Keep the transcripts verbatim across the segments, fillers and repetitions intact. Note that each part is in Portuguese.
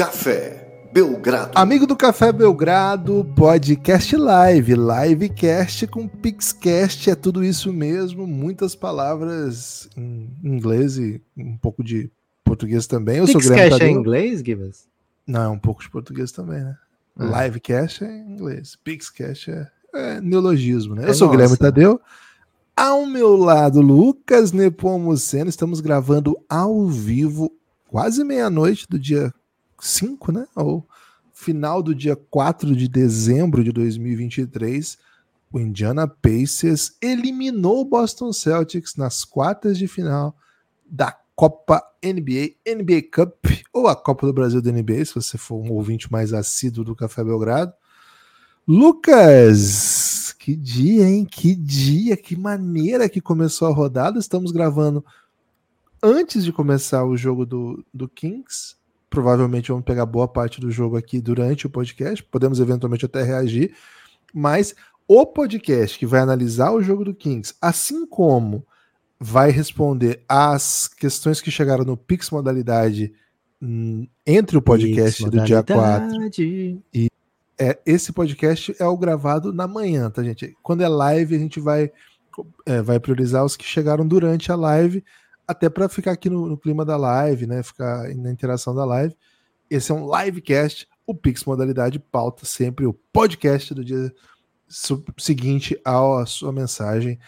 Café Belgrado. Amigo do Café Belgrado, podcast live, livecast com PixCast, é tudo isso mesmo, muitas palavras em inglês e um pouco de português também. Eu sou Guilherme Tadeu. PixCast é em inglês, Gibas? Não, é um pouco de português também, né? Ah. Livecast é em inglês, PixCast é, é neologismo, né? Eu é sou o Guilherme Tadeu. Ao meu lado, Lucas Nepomuceno, estamos gravando ao vivo, quase meia-noite do dia cinco, né? Ou final do dia quatro de dezembro de dois mil e vinte e três, o Indiana Pacers eliminou o Boston Celtics nas quartas de final da Copa N B A, N B A Cup, ou a Copa do Brasil da N B A, se você for um ouvinte mais assíduo do Café Belgrado. Lucas, que dia, hein? Que dia, que maneira que começou a rodada. Estamos gravando antes de começar o jogo do, do Kings. Provavelmente vamos pegar boa parte do jogo aqui durante o podcast, podemos eventualmente até reagir, mas o podcast que vai analisar o jogo do Kings, assim como vai responder às questões que chegaram no Pix Modalidade entre o podcast Pix do dia quatro e é, esse podcast é o gravado na manhã, tá, gente? Quando é live, a gente vai, é, vai priorizar os que chegaram durante a live, até para ficar aqui no, no clima da live, né? Ficar na interação da live. Esse é um livecast, o Pix Modalidade pauta sempre o podcast do dia su- seguinte à sua mensagem.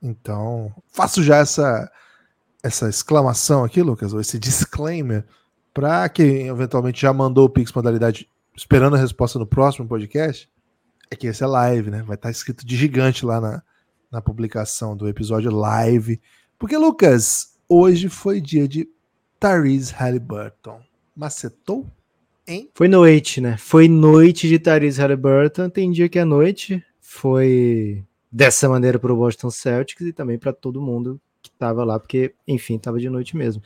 Então, faço já essa, essa exclamação aqui, Lucas, ou esse disclaimer, para quem eventualmente já mandou o Pix Modalidade esperando a resposta no próximo podcast, é que esse é live, né? Vai estar escrito de gigante lá na, na publicação do episódio live. Porque, Lucas, hoje foi dia de Tyrese Haliburton. Macetou, hein? Foi noite, né? Foi noite de Tyrese Haliburton. Tem dia que é noite. Foi dessa maneira para o Boston Celtics e também para todo mundo que estava lá, porque, enfim, estava de noite mesmo.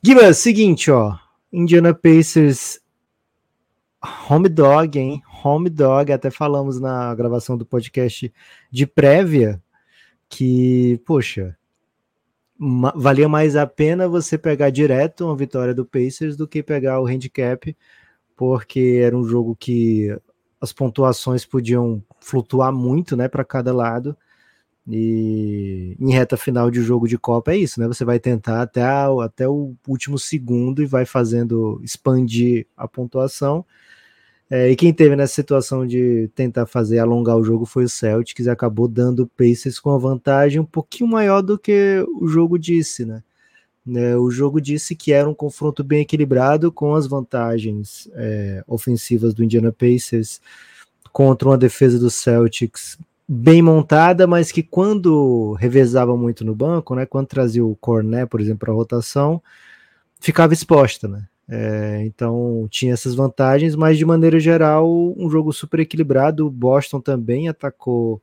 Guilherme, seguinte, ó. Indiana Pacers, home dog, hein? Home dog. Até falamos na gravação do podcast de prévia que, poxa, valia mais a pena você pegar direto uma vitória do Pacers do que pegar o handicap, porque era um jogo que as pontuações podiam flutuar muito, né, para cada lado, e em reta final de jogo de Copa é isso, né, você vai tentar até, a, até o último segundo e vai fazendo expandir a pontuação, é, e quem teve nessa situação de tentar fazer alongar o jogo foi o Celtics e acabou dando o Pacers com uma vantagem um pouquinho maior do que o jogo disse, né? né? O jogo disse que era um confronto bem equilibrado com as vantagens é, ofensivas do Indiana Pacers contra uma defesa do Celtics bem montada, mas que quando revezava muito no banco, né? Quando trazia o Cornet, por exemplo, para a rotação, ficava exposta, né? É, então tinha essas vantagens, mas de maneira geral um jogo super equilibrado. O Boston também atacou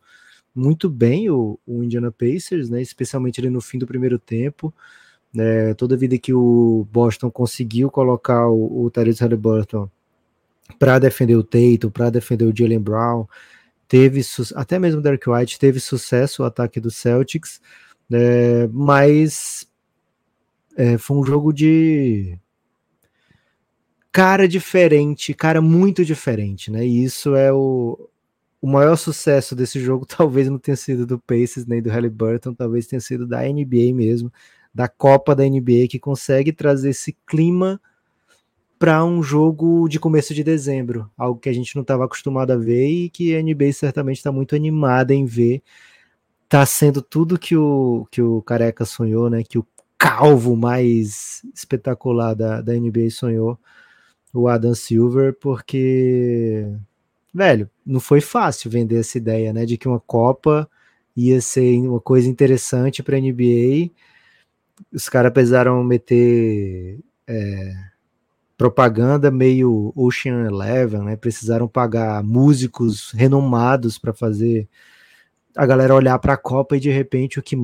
muito bem o, o Indiana Pacers, né, especialmente ali no fim do primeiro tempo, é, toda a vida que o Boston conseguiu colocar o, o Tyrese Haliburton para defender o Tatum, para defender o Jalen Brown, teve su- até mesmo o Derrick White, teve sucesso o ataque do Celtics, é, mas é, foi um jogo de cara diferente, cara muito diferente, né? E isso é o, o maior sucesso desse jogo, talvez não tenha sido do Pacers nem do Haliburton, talvez tenha sido da N B A mesmo, da Copa da N B A, que consegue trazer esse clima para um jogo de começo de dezembro, algo que a gente não estava acostumado a ver e que a N B A certamente está muito animada em ver. Tá sendo tudo que o, que o Careca sonhou, né? Que o calvo mais espetacular da, da N B A sonhou, o Adam Silver, porque, velho, não foi fácil vender essa ideia, né, de que uma Copa ia ser uma coisa interessante para a N B A. Os caras pesaram meter é, propaganda meio Ocean Eleven, né, precisaram pagar músicos renomados para fazer a galera olhar para a Copa e, de repente, o que,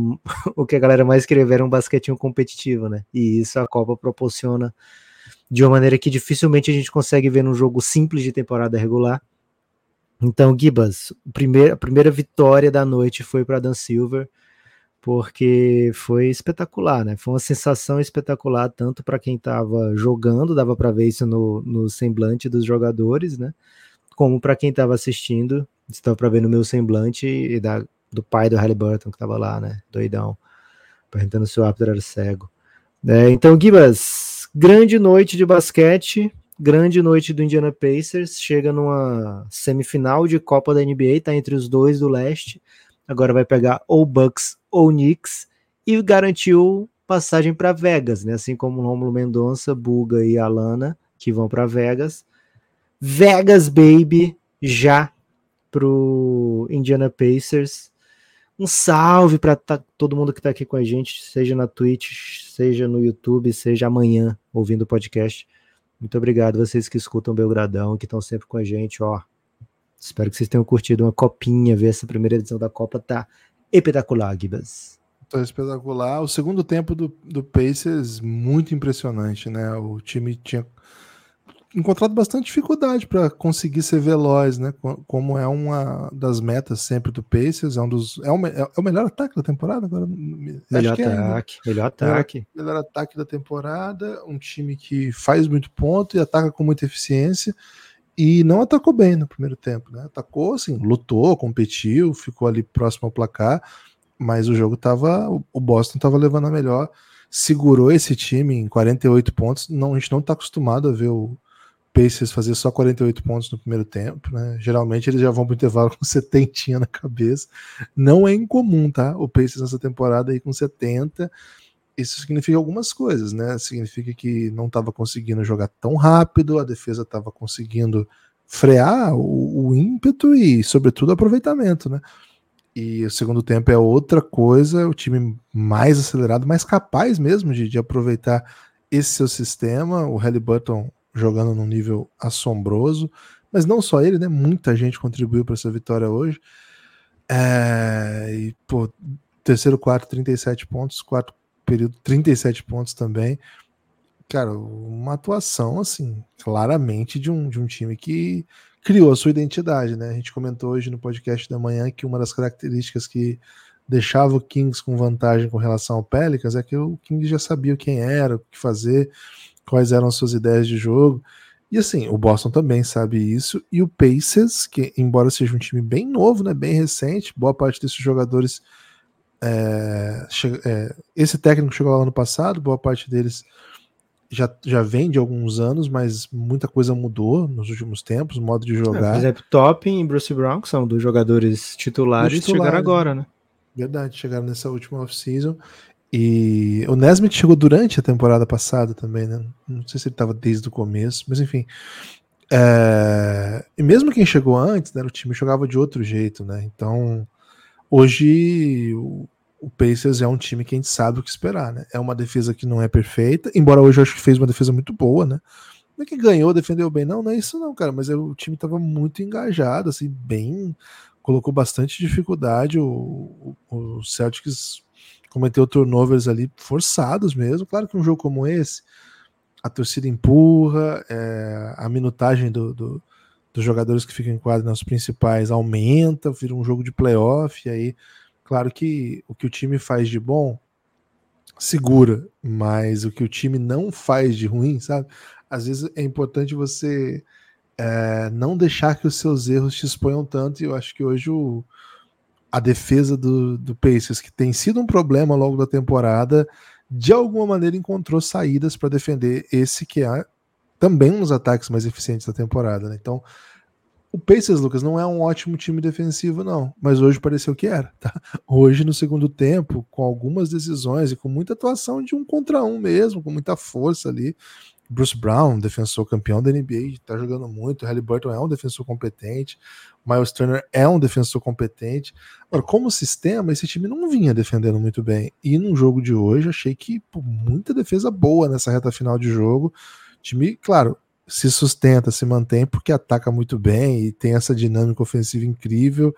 o que a galera mais queria ver era um basquetinho competitivo, né, e isso a Copa proporciona de uma maneira que dificilmente a gente consegue ver num jogo simples de temporada regular. Então, Gibas, a primeira vitória da noite foi para Dan Silver, porque foi espetacular, né? Foi uma sensação espetacular, tanto para quem estava jogando, dava para ver isso no, no semblante dos jogadores, né? Como para quem estava assistindo, estava para ver no meu semblante e da, do pai do Haliburton que estava lá, né? Doidão, perguntando se o árbitro era cego. É, então, Gibas, grande noite de basquete, grande noite do Indiana Pacers, chega numa semifinal de Copa da N B A, está entre os dois do leste, agora vai pegar ou Bucks ou Knicks, e garantiu passagem para Vegas, né? Assim como Rômulo Mendonça, Buga e Alana, que vão para Vegas. Vegas, baby, já pro Indiana Pacers. Um salve para tá, todo mundo que está aqui com a gente, seja na Twitch, seja no YouTube, seja amanhã ouvindo o podcast. Muito obrigado vocês que escutam Belgradão, que estão sempre com a gente, ó. Espero que vocês tenham curtido uma copinha, ver essa primeira edição da Copa, tá espetacular, Gibas. Tá espetacular. O segundo tempo do, do Pacers, muito impressionante, né? O time tinha encontrado bastante dificuldade para conseguir ser veloz, né? Como é uma das metas sempre do Pacers, é um dos é o, é o melhor ataque da temporada agora. Melhor ataque, é, né? melhor ataque. Melhor, melhor ataque da temporada, um time que faz muito ponto e ataca com muita eficiência. E não atacou bem no primeiro tempo, né? Atacou, assim, lutou, competiu, ficou ali próximo ao placar, mas o jogo tava, o Boston tava levando a melhor, segurou esse time em quarenta e oito pontos. Não, a gente não tá acostumado a ver o Pacers fazer só quarenta e oito pontos no primeiro tempo, né? Geralmente eles já vão pro intervalo com setenta na cabeça. Não é incomum, tá? O Pacers nessa temporada aí com setenta. Isso significa algumas coisas, né? Significa que não estava conseguindo jogar tão rápido, a defesa estava conseguindo frear o, o ímpeto e, sobretudo, o aproveitamento, né? E o segundo tempo é outra coisa, o time mais acelerado, mais capaz mesmo de, de aproveitar esse seu sistema, o Haliburton jogando num nível assombroso, mas não só ele, né? Muita gente contribuiu para essa vitória hoje. É... E, pô, terceiro quarto, trinta e sete pontos, quarto período, trinta e sete pontos também. Cara, uma atuação, assim, claramente de um, de um time que criou a sua identidade, né? A gente comentou hoje no podcast da manhã que uma das características que deixava o Kings com vantagem com relação ao Pelicans é que o Kings já sabia quem era, o que fazer, quais eram as suas ideias de jogo. E assim, o Boston também sabe isso. E o Pacers, que embora seja um time bem novo, né, bem recente, boa parte desses jogadores... É, é, esse técnico chegou lá ano passado, boa parte deles já, já vem de alguns anos, mas muita coisa mudou nos últimos tempos, o modo de jogar. É, por exemplo, Toppin e Bruce Brown, que são dos jogadores titulares, titular, chegaram agora, né? Verdade, chegaram nessa última off-season. E o Nesmith chegou durante a temporada passada também, né? Não sei se ele estava desde o começo, mas enfim. É... E mesmo quem chegou antes, né, o time jogava de outro jeito, né? Então... Hoje o Pacers é um time que a gente sabe o que esperar, né? É uma defesa que não é perfeita, embora hoje eu acho que fez uma defesa muito boa, né? Não é que ganhou, defendeu bem, não, não é isso não, cara, mas o time tava muito engajado, assim, bem, colocou bastante dificuldade, o, o, o Celtics cometeu turnovers ali forçados mesmo, claro que um jogo como esse, a torcida empurra, é, a minutagem do... do dos jogadores que ficam em quadro, né, os principais, aumenta, vira um jogo de playoff, e aí, claro que o que o time faz de bom, segura, mas o que o time não faz de ruim, sabe? Às vezes é importante você é, não deixar que os seus erros te exponham tanto, e eu acho que hoje o, a defesa do, do Pacers, que tem sido um problema ao longo da temporada, de alguma maneira encontrou saídas para defender esse que é também uns ataques mais eficientes da temporada, né? Então, o Pacers, Lucas, não é um ótimo time defensivo, não. Mas hoje pareceu que era, tá? Hoje, no segundo tempo, com algumas decisões e com muita atuação de um contra um mesmo, com muita força ali. Bruce Brown, defensor campeão da N B A, tá jogando muito. Haliburton é um defensor competente. Miles Turner é um defensor competente. Agora, como sistema, esse time não vinha defendendo muito bem. E no jogo de hoje, achei que pô, muita defesa boa nessa reta final de jogo. O time, claro, se sustenta, se mantém, porque ataca muito bem e tem essa dinâmica ofensiva incrível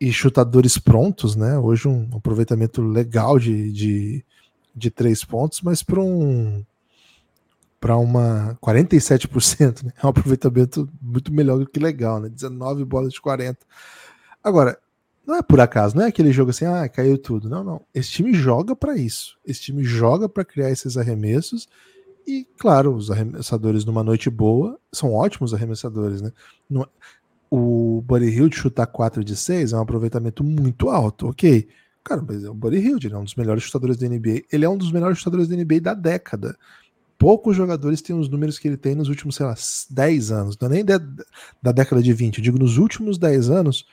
e chutadores prontos, né? Hoje um aproveitamento legal de, de, de três pontos, mas para um para uma quarenta e sete por cento, né? É um aproveitamento muito melhor do que legal, né? dezenove bolas de quarenta. Agora, não é por acaso, não é aquele jogo assim, ah, caiu tudo. Não, não. Esse time joga para isso. Esse time joga para criar esses arremessos. E, claro, os arremessadores numa noite boa são ótimos arremessadores, né? O Buddy Hield chutar quatro de seis é um aproveitamento muito alto, ok. Cara, mas é o Buddy Hield, ele é um dos melhores chutadores da N B A. Ele é um dos melhores chutadores da N B A da década. Poucos jogadores têm os números que ele tem nos últimos, sei lá, dez anos. Não é nem de, da década de vinte. Eu digo, nos últimos dez anos,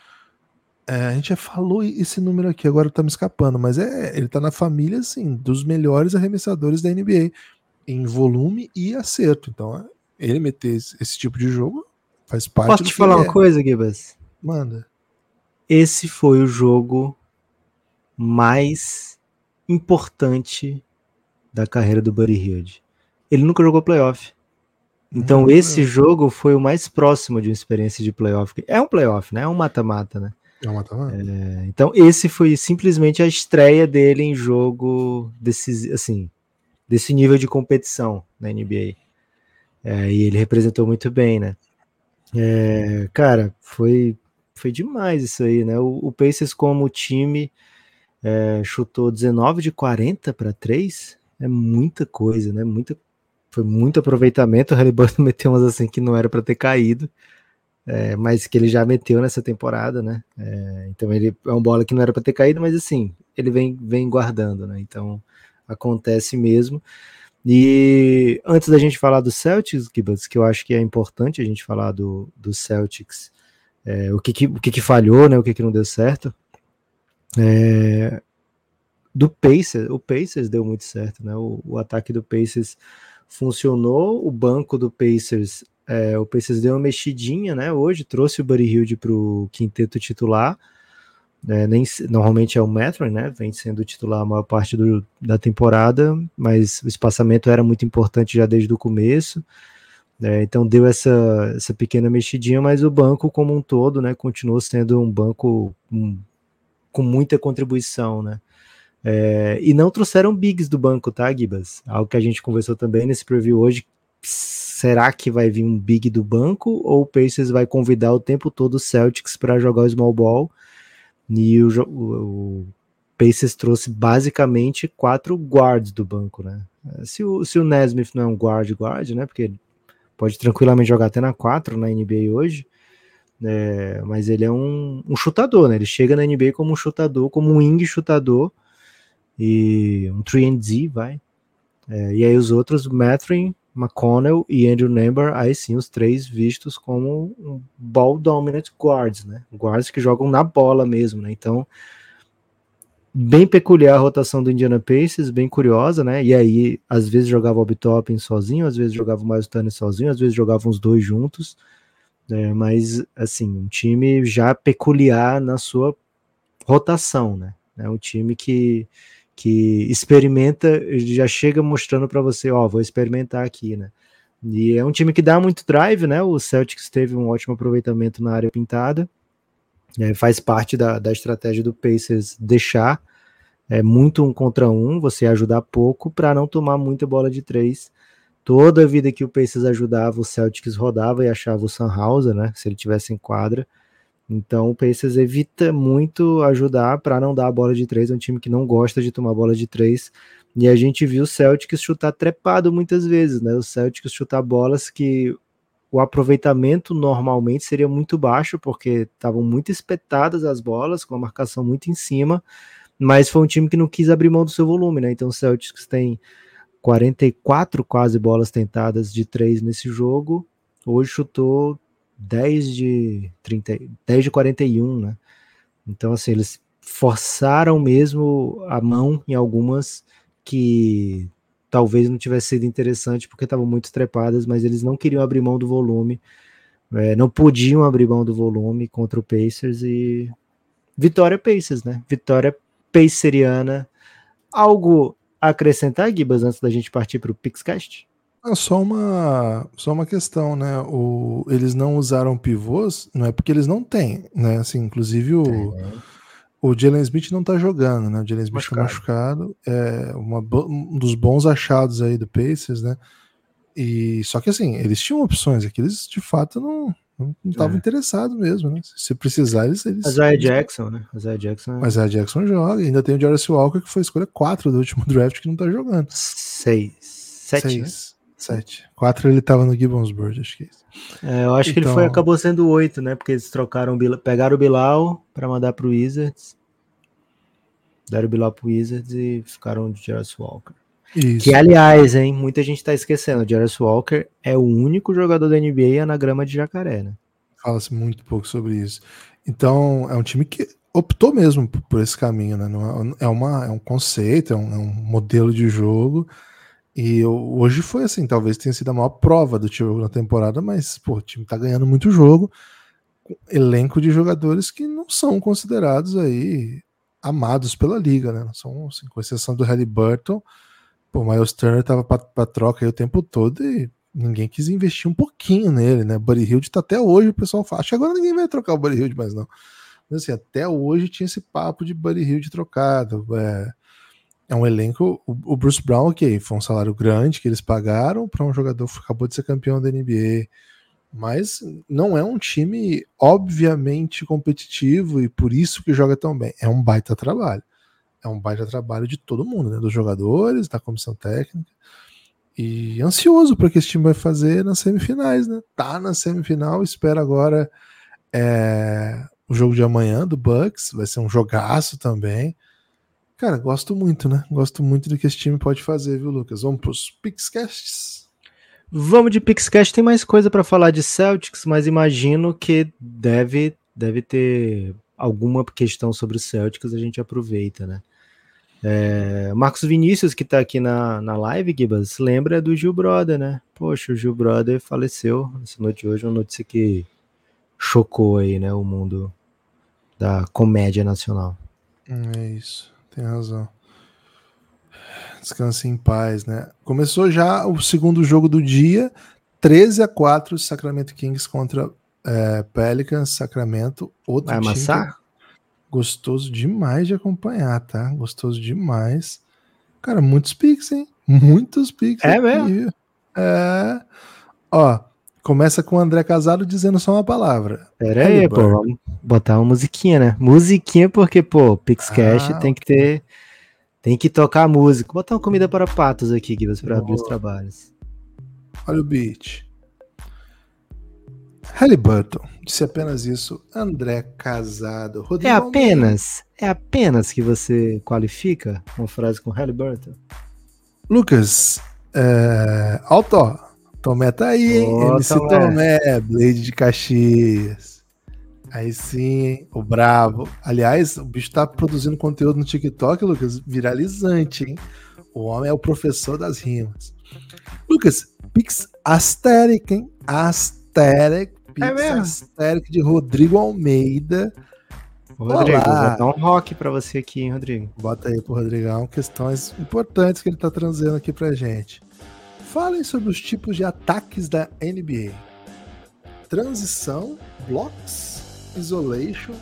é, a gente já falou esse número aqui, agora tá me escapando, mas é, ele tá na família, assim, dos melhores arremessadores da N B A, em volume e acerto. Então, é, ele meter esse, esse tipo de jogo faz parte. Posso do te que falar é. uma coisa, Gibas? Manda. Esse foi o jogo mais importante da carreira do Buddy Hield. Ele nunca jogou playoff. Então hum, esse é. jogo foi o mais próximo de uma experiência de playoff. É um playoff, né? É um mata-mata, né? É um mata-mata. É, então esse foi simplesmente a estreia dele em jogo desse, assim, desse nível de competição na N B A. É, e ele representou muito bem, né? É, cara, foi, foi demais isso aí, né? O, o Pacers como time é, chutou dezenove de quarenta para três. É muita coisa, né? Muita Foi muito aproveitamento. O Haliburton meteu umas assim que não era para ter caído, é, mas que ele já meteu nessa temporada, né? É, então ele é uma bola que não era para ter caído, mas assim, ele vem, vem guardando, né? Então acontece mesmo. E antes da gente falar do Celtics, que eu acho que é importante a gente falar do, do Celtics, é, o, que, que, o que, que falhou, né? O que, que não deu certo. É, do Pacers, o Pacers deu muito certo, né? O, o ataque do Pacers funcionou, o banco do Pacers, é, o Pacers deu uma mexidinha, né, hoje, trouxe o Buddy Hield para o quinteto titular, é, nem, normalmente é o Matron, né, vem sendo titular a maior parte do, da temporada, mas o espaçamento era muito importante já desde o começo, é, então deu essa, essa pequena mexidinha, mas o banco como um todo, né, continuou sendo um banco com, com muita contribuição, né. É, e não trouxeram bigs do banco, tá, Gibas? Algo que a gente conversou também nesse preview hoje. Será que vai vir um big do banco ou o Pacers vai convidar o tempo todo o Celtics para jogar o small ball? E o, o, o Pacers trouxe basicamente quatro guards do banco, né? Se o, se o Nesmith não é um guard, guard, né? Porque ele pode tranquilamente jogar até na quatro na N B A hoje. É, mas ele é um, um chutador, né? Ele chega na N B A como um chutador, como um wing chutador. E um três and D, vai. É, e aí os outros, Mathurin, McConnell e Andrew Nembhard, aí sim os três vistos como um ball dominant guards, né? Guards que jogam na bola mesmo, né? Então, bem peculiar a rotação do Indiana Pacers, bem curiosa, né? E aí, às vezes jogava o Toppin sozinho, às vezes jogava o Miles Turner sozinho, às vezes jogavam os dois juntos, né? Mas, assim, um time já peculiar na sua rotação, né? É um time que que experimenta, já chega mostrando para você, ó, oh, vou experimentar aqui, né? E é um time que dá muito drive, né? O Celtics teve um ótimo aproveitamento na área pintada, é, faz parte da, da estratégia do Pacers deixar é, muito um contra um, você ajudar pouco para não tomar muita bola de três. Toda a vida que o Pacers ajudava, o Celtics rodava e achava o Sam Hauser, né? Se ele tivesse em quadra. Então o Pacers evita muito ajudar para não dar a bola de três, é um time que não gosta de tomar bola de três, e a gente viu o Celtics chutar trepado muitas vezes, né? O Celtics chutar bolas que o aproveitamento normalmente seria muito baixo, porque estavam muito espetadas as bolas, com a marcação muito em cima, mas foi um time que não quis abrir mão do seu volume, né? Então o Celtics tem quarenta e quatro quase bolas tentadas de três nesse jogo, hoje chutou dez de, trinta, dez de quarenta e um, né? Então, assim, eles forçaram mesmo a mão em algumas que talvez não tivesse sido interessante porque estavam muito trepadas, mas eles não queriam abrir mão do volume, é, não podiam abrir mão do volume contra o Pacers e vitória Pacers, né? Vitória paceriana. Algo a acrescentar, Gibas, antes da gente partir para o PixCast? Só uma, só uma questão, né? O, eles não usaram pivôs, não é porque eles não têm, né? Assim, inclusive o, Tem, né? o Jalen Smith não tá jogando, né? O Jalen Smith machucado. machucado é uma, um dos bons achados aí do Pacers, né? E, só que assim, eles tinham opções aqui, eles de fato não, Não estava é. interessado mesmo, né? Se precisar, eles... eles... Isaiah Jackson, né? Isaiah Jackson, é... Isaiah Jackson joga. E ainda tem o Jarace Walker, que foi a escolha quatro do último draft, que não tá jogando. Seis. Sete, Seis. Né? Sete. Quatro ele tava no Gibbonsburg, acho que é isso. É, eu acho então... que ele foi, acabou sendo oito, né? Porque eles trocaram, pegaram o Bilal pra mandar pro Wizards. Deram o Bilal pro Wizards e ficaram de Jarace Walker. Isso. Que, aliás, hein, muita gente tá esquecendo, o Jarace Walker é o único jogador da N B A anagrama de jacaré, né? Fala-se muito pouco sobre isso. Então, é um time que optou mesmo por esse caminho, né? Não é, uma, é um conceito, é um, é um modelo de jogo, e eu, hoje foi assim, talvez tenha sido a maior prova do time na temporada, mas, pô, o time tá ganhando muito jogo, elenco de jogadores que não são considerados aí amados pela liga, né? São, assim, com exceção do Haliburton, o Miles Turner tava pra, pra troca aí o tempo todo e ninguém quis investir um pouquinho nele, né? Buddy Hield tá até hoje, o pessoal fala, acho que agora ninguém vai trocar o Buddy Hield mais não. Mas assim, até hoje tinha esse papo de Buddy Hield trocado. É, é um elenco, o, o Bruce Brown, ok, foi um salário grande que eles pagaram pra um jogador que acabou de ser campeão da N B A, mas não é um time obviamente competitivo e por isso que joga tão bem. É um baita trabalho. É um baita trabalho de todo mundo, né? Dos jogadores, da comissão técnica. E ansioso para o que esse time vai fazer nas semifinais, né? Tá na semifinal, espera agora é, o jogo de amanhã do Bucks. Vai ser um jogaço também. Cara, gosto muito, né? Gosto muito do que esse time pode fazer, viu, Lucas? Vamos para os PixCasts? Vamos de PixCast. Tem mais coisa para falar de Celtics, mas imagino que deve, deve ter alguma questão sobre o Celtics, a gente aproveita, né? É, Marcos Vinícius, que tá aqui na, na live, Gibas, lembra do Gil Brother, né? Poxa, o Gil Brother faleceu nessa noite de hoje, uma notícia que chocou aí, né? O mundo da comédia nacional. É isso, tem razão. Descanse em paz, né? Começou já o segundo jogo do dia, treze a quatro, Sacramento Kings contra é, Pelicans, Sacramento, outro Vai time. Amassar? Gostoso demais de acompanhar, tá? Gostoso demais. Cara, muitos picks, hein? Muitos picks. É aqui. Mesmo? É. Ó, começa com o André Casado dizendo só uma palavra. Pera aí, pô. Vamos botar uma musiquinha, né? Musiquinha porque, pô, PixCast ah, tem que ter... Tem que tocar música. Botar uma comida para patos aqui, Guilherme, para abrir os trabalhos. Olha o beat. Haliburton, disse apenas isso. André Casado. Rodrigo é apenas? Almeida. É apenas que você qualifica uma frase com Haliburton? Lucas, é... alto, ó. Tomé tá aí, hein? Oh, M C Tomé. Tomé, Blade de Caxias. Aí sim, hein? O brabo. Aliás, o bicho tá produzindo conteúdo no TikTok, Lucas, viralizante, hein? O homem é o professor das rimas. Lucas, Pix Asteric, hein? Asteric. Asteric, é de Rodrigo Almeida. Rodrigo, olá. Vou dar um rock pra você aqui, hein, Rodrigo? Bota aí pro Rodrigão questões importantes que ele tá trazendo aqui pra gente. Falem sobre os tipos de ataques da N B A. Transição, blocks, isolation.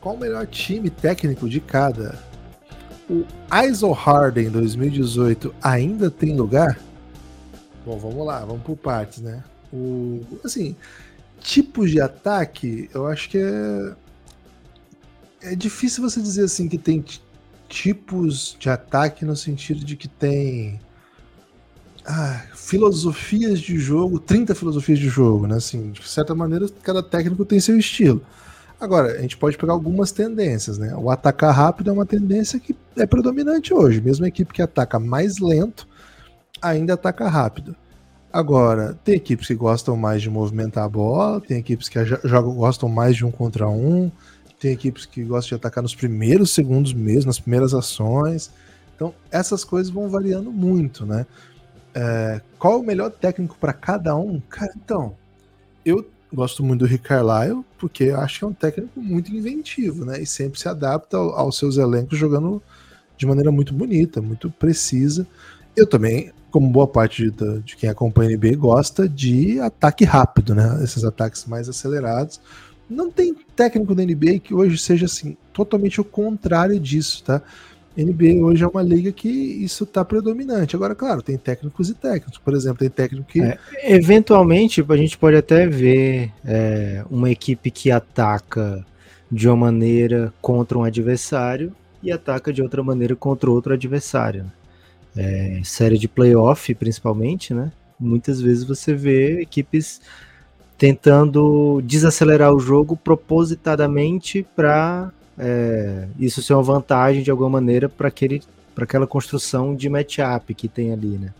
Qual o melhor time técnico de cada? O Iso Harden dois mil e dezoito ainda tem lugar? Bom, vamos lá, vamos por partes, né? O, assim, tipos de ataque, eu acho que é é difícil você dizer assim que tem t- tipos de ataque no sentido de que tem ah, filosofias de jogo, trinta filosofias de jogo, né? Assim, de certa maneira, cada técnico tem seu estilo. Agora, a gente pode pegar algumas tendências, né? O atacar rápido é uma tendência que é predominante hoje, mesmo a equipe que ataca mais lento ainda ataca rápido. Agora, tem equipes que gostam mais de movimentar a bola, tem equipes que jogam, gostam mais de um contra um, tem equipes que gostam de atacar nos primeiros segundos mesmo, nas primeiras ações. Então, essas coisas vão variando muito, né? É, qual é o melhor técnico para cada um? Cara, então, eu gosto muito do Rick Carlisle, porque eu acho que é um técnico muito inventivo, né? E sempre se adapta aos seus elencos jogando de maneira muito bonita, muito precisa. Eu também... como boa parte de, de quem acompanha a N B A gosta de ataque rápido, né? Esses ataques mais acelerados. Não tem técnico da N B A que hoje seja assim, totalmente o contrário disso, tá? N B A hoje é uma liga que isso tá predominante. Agora, claro, tem técnicos e técnicos. Por exemplo, tem técnico que... É, eventualmente, a gente pode até ver é, uma equipe que ataca de uma maneira contra um adversário e ataca de outra maneira contra outro adversário. É, série de playoff, principalmente, né? Muitas vezes você vê equipes tentando desacelerar o jogo propositadamente para é, isso ser uma vantagem de alguma maneira para aquela construção de matchup que tem ali, né?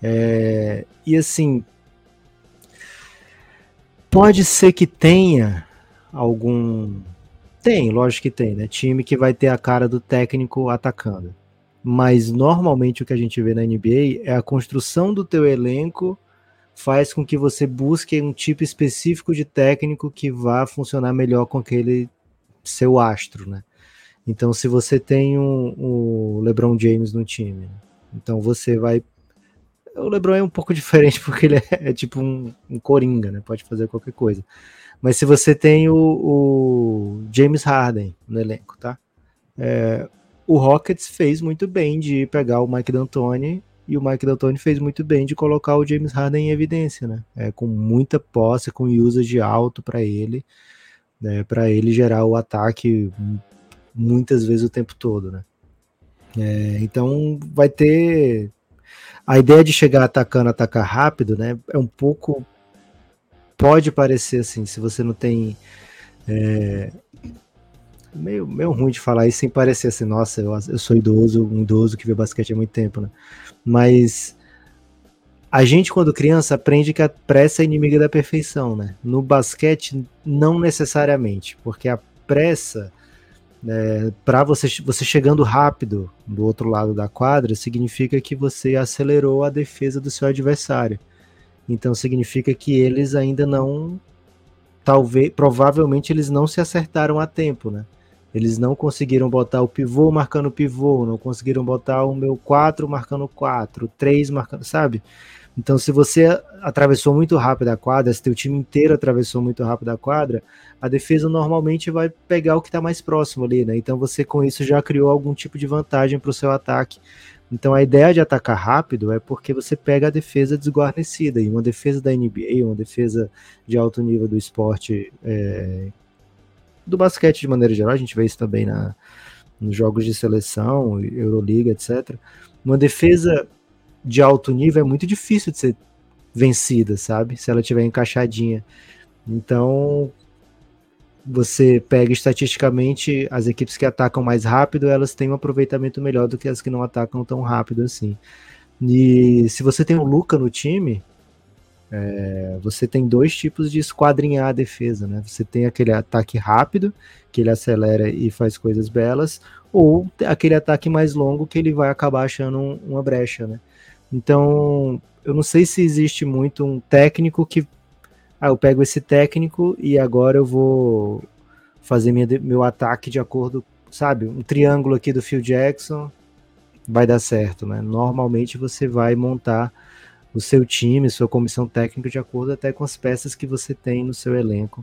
É, e assim, pode ser que tenha algum... Tem, lógico que tem, né? Time que vai ter a cara do técnico atacando. Mas normalmente o que a gente vê na N B A é a construção do teu elenco faz com que você busque um tipo específico de técnico que vá funcionar melhor com aquele seu astro, né? Então, se você tem um, um LeBron James no time, então você vai... O LeBron é um pouco diferente porque ele é, é tipo um, um coringa, né? Pode fazer qualquer coisa. Mas se você tem o, o James Harden no elenco, tá? É, o Rockets fez muito bem de pegar o Mike D'Antoni. E o Mike D'Antoni fez muito bem de colocar o James Harden em evidência, né? É, com muita posse, com usage alto para ele, né? Para ele gerar o ataque muitas vezes o tempo todo, né? É, então vai ter... A ideia de chegar atacando, atacar rápido, né? É um pouco... Pode parecer assim, se você não tem... É... Meio, meio ruim de falar isso sem parecer assim, nossa, eu, eu sou idoso, um idoso que vê basquete há muito tempo, né? Mas a gente, quando criança, aprende que a pressa é inimiga da perfeição, né? No basquete, não necessariamente, porque a pressa, né, para você, você chegando rápido do outro lado da quadra, significa que você acelerou a defesa do seu adversário. Então, significa que eles ainda não, talvez, provavelmente eles não se acertaram a tempo, né? Eles não conseguiram botar o pivô marcando o pivô, não conseguiram botar o meu quatro marcando o quatro, o três marcando, sabe? Então, se você atravessou muito rápido a quadra, se teu time inteiro atravessou muito rápido a quadra, a defesa normalmente vai pegar o que está mais próximo ali, né? Então, você com isso já criou algum tipo de vantagem para o seu ataque. Então, a ideia de atacar rápido é porque você pega a defesa desguarnecida. E uma defesa da N B A, uma defesa de alto nível do esporte... É... do basquete de maneira geral, a gente vê isso também na, nos jogos de seleção, Euroliga, etcétera. Uma defesa de alto nível é muito difícil de ser vencida, sabe? Se ela estiver encaixadinha. Então, você pega estatisticamente as equipes que atacam mais rápido, elas têm um aproveitamento melhor do que as que não atacam tão rápido assim. E se você tem o Luka no time... É, você tem dois tipos de esquadrinhar a defesa, né? Você tem aquele ataque rápido, que ele acelera e faz coisas belas, ou aquele ataque mais longo que ele vai acabar achando um, uma brecha, né? Então, eu não sei se existe muito um técnico que... Ah, eu pego esse técnico e agora eu vou fazer minha, meu ataque de acordo, sabe? Um triângulo aqui do Phil Jackson vai dar certo, né? Normalmente você vai montar o seu time, sua comissão técnica, de acordo até com as peças que você tem no seu elenco.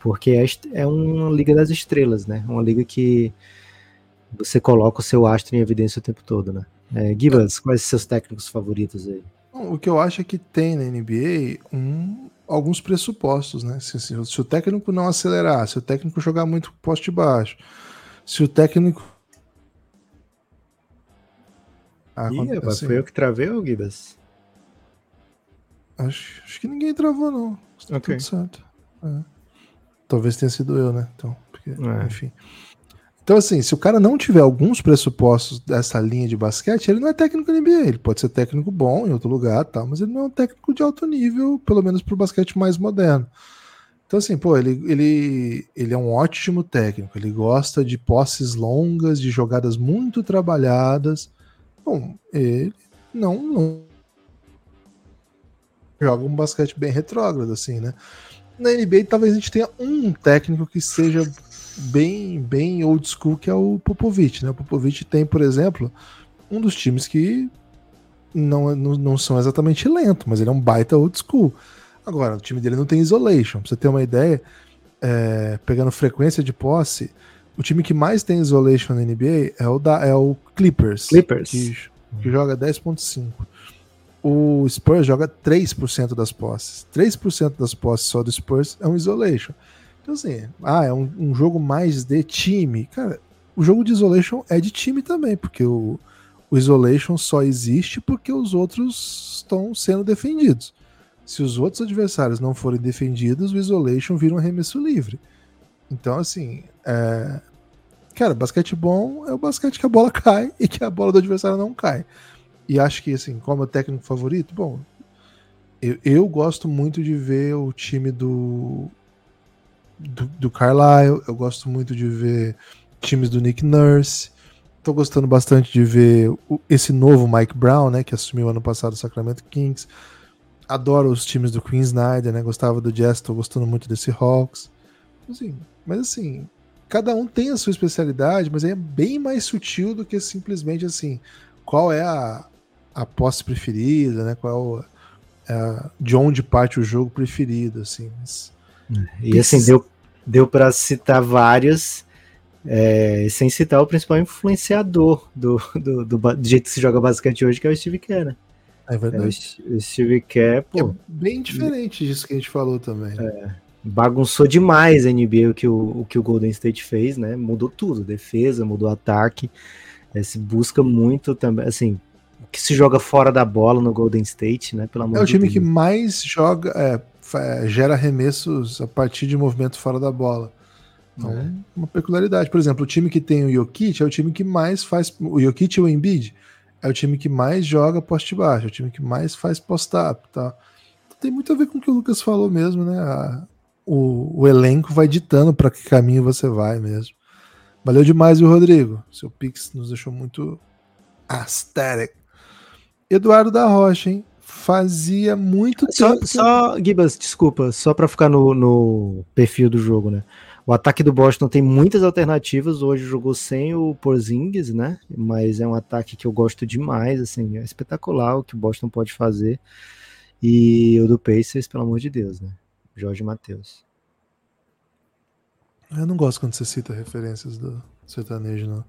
Porque é uma liga das estrelas, né? Uma liga que você coloca o seu astro em evidência o tempo todo, né? É, Gibas, quais seus técnicos favoritos aí? O que eu acho é que tem na N B A um, alguns pressupostos, né? Se, se, se o técnico não acelerar, se o técnico jogar muito poste baixo, se o técnico... Ah, Ih, assim. Foi eu que travei, ou Gibas? Acho, acho que ninguém travou, não. Tá okay. Tudo certo. É. Talvez tenha sido eu, né? Então, porque, é. Enfim. Então, assim, se o cara não tiver alguns pressupostos dessa linha de basquete, ele não é técnico N B A. Ele pode ser técnico bom em outro lugar, tá, mas ele não é um técnico de alto nível, pelo menos pro basquete mais moderno. Então, assim, pô, ele, ele, ele é um ótimo técnico. Ele gosta de posses longas, de jogadas muito trabalhadas. Bom, ele não... não... joga um basquete bem retrógrado, assim, né? Na N B A, talvez a gente tenha um técnico que seja bem, bem old school, que é o Popovich, né? O Popovich tem, por exemplo, um dos times que não, não, não são exatamente lento, mas ele é um baita old school. Agora, o time dele não tem isolation. Pra você ter uma ideia, é, pegando frequência de posse, o time que mais tem isolation na N B A é o, da, é o Clippers, Clippers. Que, que joga dez vírgula cinco. O Spurs joga três por cento das posses. três por cento das posses só do Spurs é um isolation. Então assim, ah, é um, um jogo mais de time. Cara, o jogo de isolation é de time também, porque o, o isolation só existe porque os outros estão sendo defendidos. Se os outros adversários não forem defendidos, o isolation vira um arremesso livre. Então assim, é... cara, basquete bom é o basquete que a bola cai e que a bola do adversário não cai. E acho que, assim, qual é o meu técnico favorito? Bom, eu, eu gosto muito de ver o time do, do do Carlisle, eu gosto muito de ver times do Nick Nurse, tô gostando bastante de ver o, esse novo Mike Brown, né, que assumiu ano passado o Sacramento Kings. Adoro os times do Quinn Snyder, né, gostava do Jazz, tô gostando muito desse Hawks. Assim, mas assim, cada um tem a sua especialidade, mas é bem mais sutil do que simplesmente, assim, qual é a, a posse preferida, né? Qual é a, de onde parte o jogo preferido, assim. Mas... E assim, deu, deu para citar vários, é, sem citar o principal influenciador do, do, do, do jeito que se joga basquete hoje, que é o Steve Kerr, né? É verdade. É, o Steve Kerr, pô... É bem diferente disso que a gente falou também. É, bagunçou demais a N B A o que o, o que o Golden State fez, né? Mudou tudo, defesa, mudou ataque... É, se busca muito também, assim, que se joga fora da bola no Golden State, né? Pelo amor é o time de Deus. Que mais joga, é, gera arremessos a partir de movimento fora da bola. Então, é uma peculiaridade. Por exemplo, o time que tem o Jokic é o time que mais faz. O Jokic e o Embiid é o time que mais joga poste baixo, é o time que mais faz post-up, tá? Então, tem muito a ver com o que o Lucas falou mesmo, né? A, o, o elenco vai ditando para que caminho você vai mesmo. Valeu demais, viu, Rodrigo? Seu Pix nos deixou muito aesthetic. Eduardo da Rocha, hein? Fazia muito só, tempo... Só, Gibas, desculpa, só para ficar no, no perfil do jogo, né? O ataque do Boston tem muitas alternativas. Hoje jogou sem o Porzingis, né? Mas é um ataque que eu gosto demais, assim. É espetacular o que o Boston pode fazer. E o do Pacers, pelo amor de Deus, né? Jorge Matheus. Eu não gosto quando você cita referências do sertanejo, não.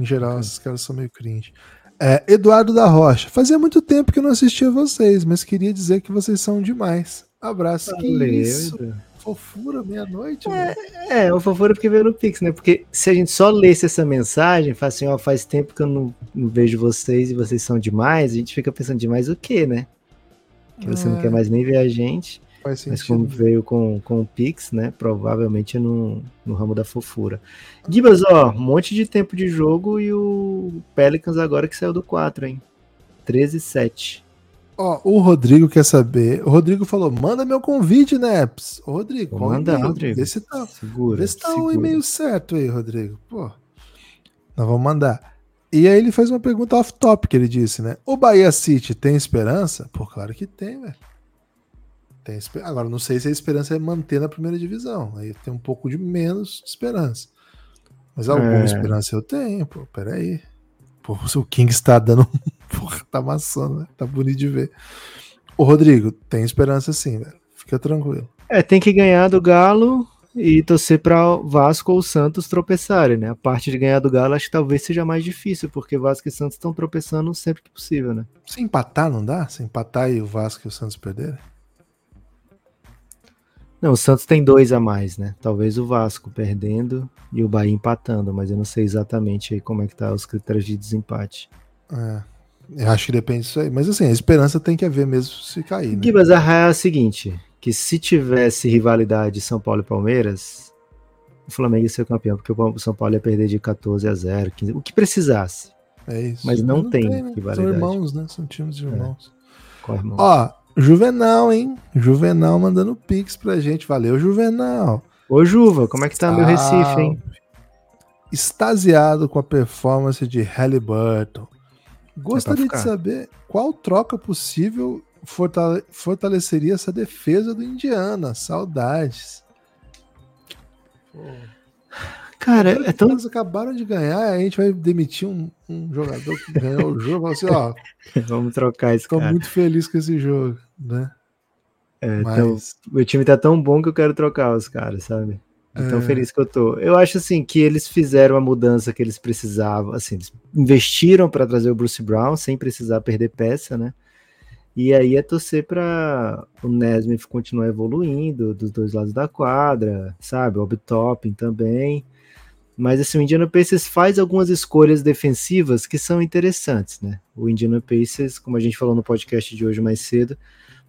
Em geral, okay. Esses caras são meio cringe. É, Eduardo da Rocha. Fazia muito tempo que eu não assistia vocês, mas queria dizer que vocês são demais. Abraço. Que isso? Fofura, meia-noite? É, é, o fofura porque veio no Pix, né? Porque se a gente só lesse essa mensagem, fala assim, ó, faz tempo que eu não, não vejo vocês e vocês são demais, a gente fica pensando demais o quê, né? Que é. Você não quer mais nem ver a gente. Faz sentido. Mas como veio com, com o Pix, né? Provavelmente no, no ramo da fofura. Gibas, ó, um monte de tempo de jogo e o Pelicans agora que saiu do quatro, hein? treze a sete. Ó, o Rodrigo quer saber. O Rodrigo falou, manda meu convite, Neps. Ô, Rodrigo, qual manda, email? Rodrigo. Vê se tá, segura, vê se tá segura. Um e-mail certo aí, Rodrigo. Pô, nós vamos mandar. E aí ele fez uma pergunta off-top que ele disse, né? O Bahia City tem esperança? Pô, claro que tem, velho. Agora, não sei se a esperança é manter na primeira divisão. Aí tem um pouco de menos de esperança. Mas alguma é. esperança eu tenho, pô. Peraí. Pô, o Kings tá dando. Porra, tá amassando, né? Tá bonito de ver. Ô, Rodrigo, tem esperança sim, velho. Fica tranquilo. É, tem que ganhar do Galo e torcer pra Vasco ou Santos tropeçarem, né? A parte de ganhar do Galo acho que talvez seja mais difícil, porque Vasco e Santos estão tropeçando sempre que possível, né? Se empatar, não dá? Se empatar e o Vasco e o Santos perderem? Não, o Santos tem dois a mais, né? Talvez o Vasco perdendo e o Bahia empatando, mas eu não sei exatamente aí como é que tá os critérios de desempate. É, eu acho que depende disso aí. Mas assim, a esperança tem que haver mesmo se cair, né? Mas a real é a seguinte, que se tivesse rivalidade São Paulo e Palmeiras, o Flamengo ia ser campeão, porque o São Paulo ia perder de catorze a zero, quinze, o que precisasse. É isso. Mas não, não tem, tem né? rivalidade. São irmãos, né? São times de irmãos. É. Com irmãos. Ó, Juvenal, hein? Juvenal mandando pix pra gente. Valeu, Juvenal. Ô, Juva, como é que tá ah, meu Recife, hein? Extasiado com a performance de Haliburton. Gostaria é de saber qual troca possível fortale- fortaleceria essa defesa do Indiana. Saudades. Pô. Cara, é tão... Eles acabaram de ganhar, a gente vai demitir um, um jogador que ganhou o jogo e falar assim, ó... Vamos trocar esse cara. Tô muito feliz com esse jogo, né? É, mas... então, o time tá tão bom que eu quero trocar os caras, sabe? Então, é. feliz que eu tô. Eu acho, assim, que eles fizeram a mudança que eles precisavam, assim, eles investiram para trazer o Bruce Brown sem precisar perder peça, né? E aí é torcer para o Nesmith continuar evoluindo dos dois lados da quadra, sabe? O Obi-Toppin também. Mas, assim, o Indiana Pacers faz algumas escolhas defensivas que são interessantes, né? O Indiana Pacers, como a gente falou no podcast de hoje mais cedo,